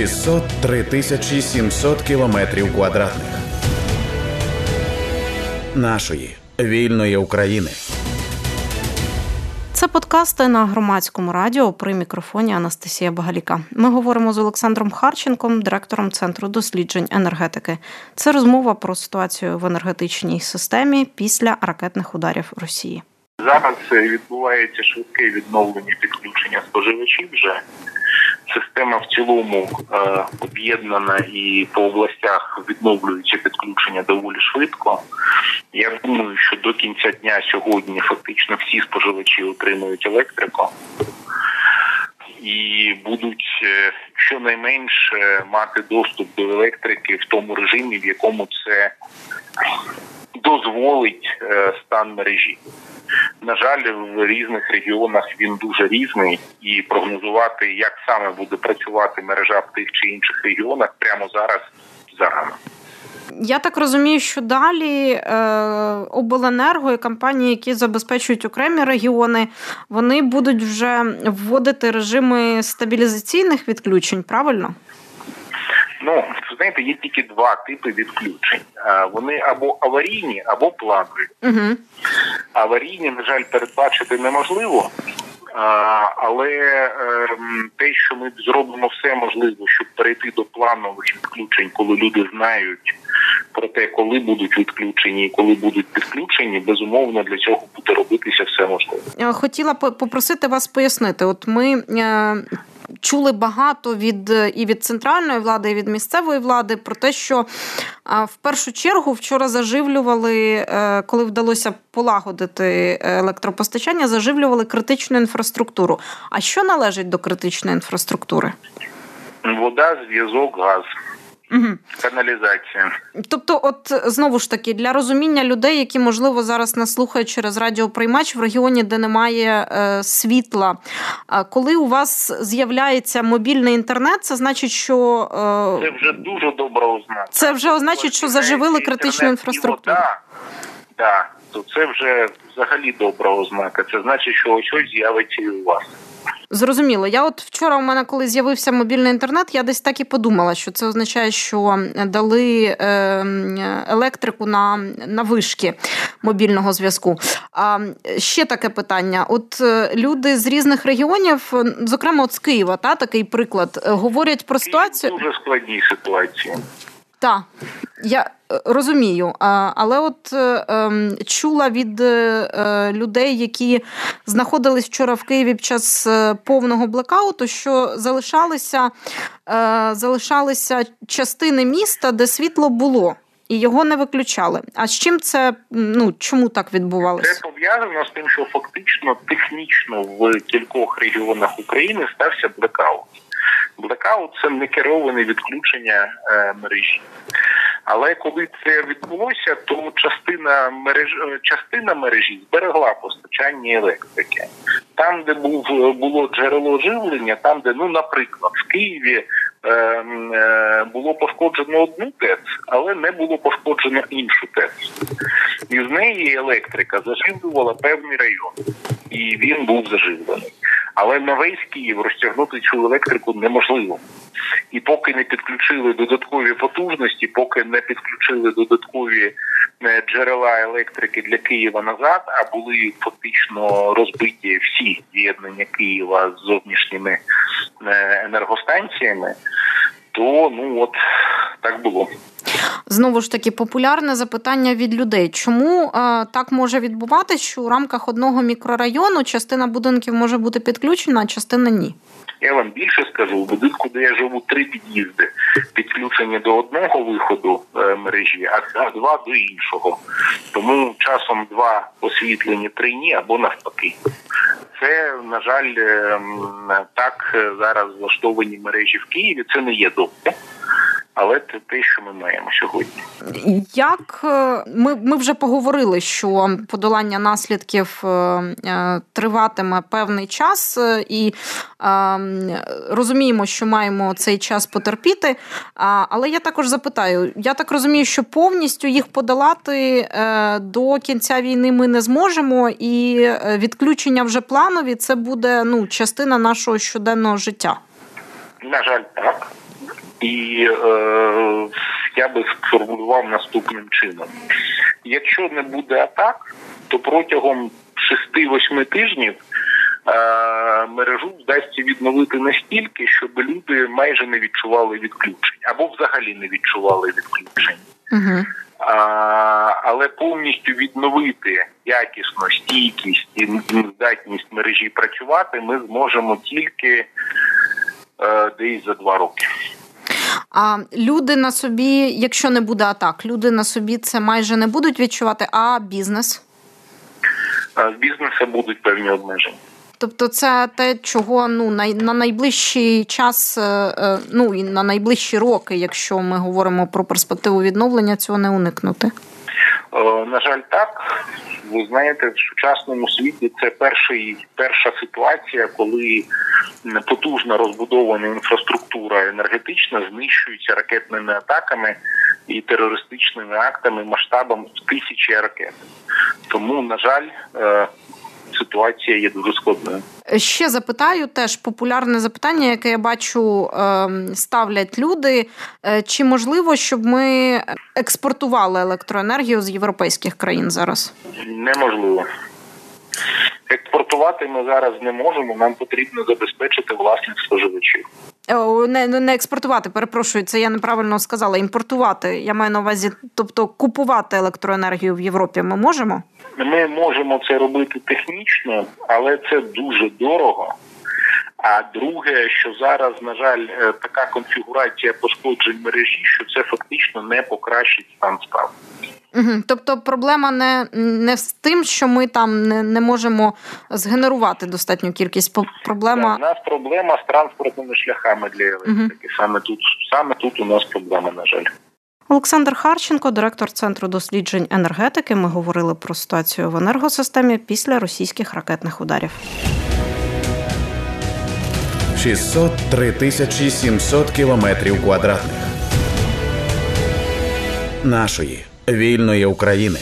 600–3700 кілометрів квадратних. Нашої вільної України. Це подкасти на Громадському радіо, при мікрофоні Анастасія Багаліка. Ми говоримо з Олександром Харченком, директором Центру досліджень енергетики. Це розмова про ситуацію в енергетичній системі після ракетних ударів Росії. Зараз відбувається швидке відновлення підключення споживачів вже. Система в цілому об'єднана і по областях відновлюється підключення доволі швидко. Я думаю, що до кінця дня сьогодні фактично всі споживачі отримують електрику і будуть щонайменше мати доступ до електрики в тому режимі, в якому це дозволить стан мережі. На жаль, в різних регіонах він дуже різний, і прогнозувати, як саме буде працювати мережа в тих чи інших регіонах, прямо зараз зарано. Я так розумію, що далі Обленерго і компанії, які забезпечують окремі регіони, вони будуть вже вводити режими стабілізаційних відключень, правильно? Ну, знаєте, є тільки два типи відключень. Вони або аварійні, або планові. Угу. Аварійні, на жаль, передбачити неможливо, але те, що ми зробимо все можливе, щоб перейти до планових відключень, коли люди знають про те, коли будуть відключені і коли будуть підключені, безумовно, для цього буде робитися все можливе. Хотіла попросити вас пояснити. От ми чули багато від центральної влади, і від місцевої влади про те, що в першу чергу вчора заживлювали, коли вдалося полагодити електропостачання, заживлювали критичну інфраструктуру. А що належить до критичної інфраструктури? Вода, зв'язок, газ. Угу. Каналізація. Тобто, от знову ж таки, для розуміння людей, які, можливо, зараз нас слухають через радіоприймач в регіоні, де немає світла. Коли у вас з'являється мобільний інтернет, це значить, що це вже дуже добра ознака. Це вже означає, що заживили критичну інфраструктуру. Так, то це вже взагалі добра ознака. Це значить, що ось з'явиться і у вас. Зрозуміло. Я от вчора у мене, коли з'явився мобільний інтернет, я десь так і подумала, що це означає, що дали електрику на вишки мобільного зв'язку. А ще таке питання. От люди з різних регіонів, зокрема от з Києва, такий приклад, говорять про ситуацію. Дуже складні ситуації. Так, я розумію, але от чула від людей, які знаходились вчора в Києві під час повного блекауту, що залишалися частини міста, де світло було, і його не виключали. А з чим це, чому так відбувалося? Це пов'язано з тим, що фактично технічно в кількох регіонах України стався блекаут. Блекаут – це некероване відключення мережі. Але коли це відбулося, то частина мережі зберегла постачання електрики. Там, де було джерело живлення, там, де, наприклад, в Києві було пошкоджено одну ТЕЦ, але не було пошкоджено іншу ТЕЦ. І з неї електрика заживлювала певний район. І він був заживлений. Але на весь Київ розтягнути цю електрику неможливо. І поки не підключили додаткові потужності, поки не підключили додаткові джерела електрики для Києва назад, а були фактично розбиті всі з'єднання Києва з зовнішніми енергостанціями, то, так було. Знову ж таки, популярне запитання від людей. Чому так може відбуватися, що у рамках одного мікрорайону частина будинків може бути підключена, а частина – ні? Я вам більше скажу. У будинку, де я живу, 3 під'їзди підключені до одного виходу мережі, а 2 до іншого. Тому часом 2 освітлені, 3 ні, або навпаки. Це, на жаль, так зараз влаштовані мережі в Києві. Це не є добре. Але це те, що ми маємо сьогодні. Як ми вже поговорили, що подолання наслідків триватиме певний час, і розуміємо, що маємо цей час потерпіти. Але я також запитаю, я так розумію, що повністю їх подолати до кінця війни ми не зможемо, і відключення вже планові – це буде частина нашого щоденного життя. На жаль, так. І я би сформулював наступним чином. Якщо не буде атак, то протягом 6-8 тижнів мережу вдасться відновити настільки, щоб люди майже не відчували відключень. Або взагалі не відчували відключень. Угу. Але повністю відновити якісно стійкість і здатність мережі працювати ми зможемо тільки десь за 2 роки. А люди на собі, якщо не буде атак, люди на собі це майже не будуть відчувати, а бізнес? З бізнесу будуть певні обмеження. Тобто це те, чого на найближчий час, і на найближчі роки, якщо ми говоримо про перспективу відновлення, цього не уникнути? На жаль, так. Ви знаєте, в сучасному світі це перша ситуація, коли потужно розбудована інфраструктура енергетична знищується ракетними атаками і терористичними актами масштабом в 1000 ракет. Тому, на жаль, ситуація є дуже складною. Ще запитаю, теж популярне запитання, яке я бачу ставлять люди. Чи можливо, щоб ми експортували електроенергію з європейських країн зараз? Неможливо. Експортувати ми зараз не можемо, нам потрібно забезпечити власних споживачів. Не експортувати, перепрошую, це я неправильно сказала, імпортувати. Я маю на увазі, тобто купувати електроенергію в Європі ми можемо? Ми можемо це робити технічно, але це дуже дорого. А друге, що зараз, на жаль, така конфігурація пошкоджень мережі, що це фактично не покращить стан справ. Угу. Тобто проблема не з тим, що ми там не можемо згенерувати достатню кількість. Проблема... У нас проблема з транспортними шляхами для електрики. Угу. Саме тут у нас проблема, на жаль. Олександр Харченко, директор Центру досліджень енергетики. Ми говорили про ситуацію в енергосистемі після російських ракетних ударів. 603 тисячі 700 кілометрів квадратних. Нашої вільної України.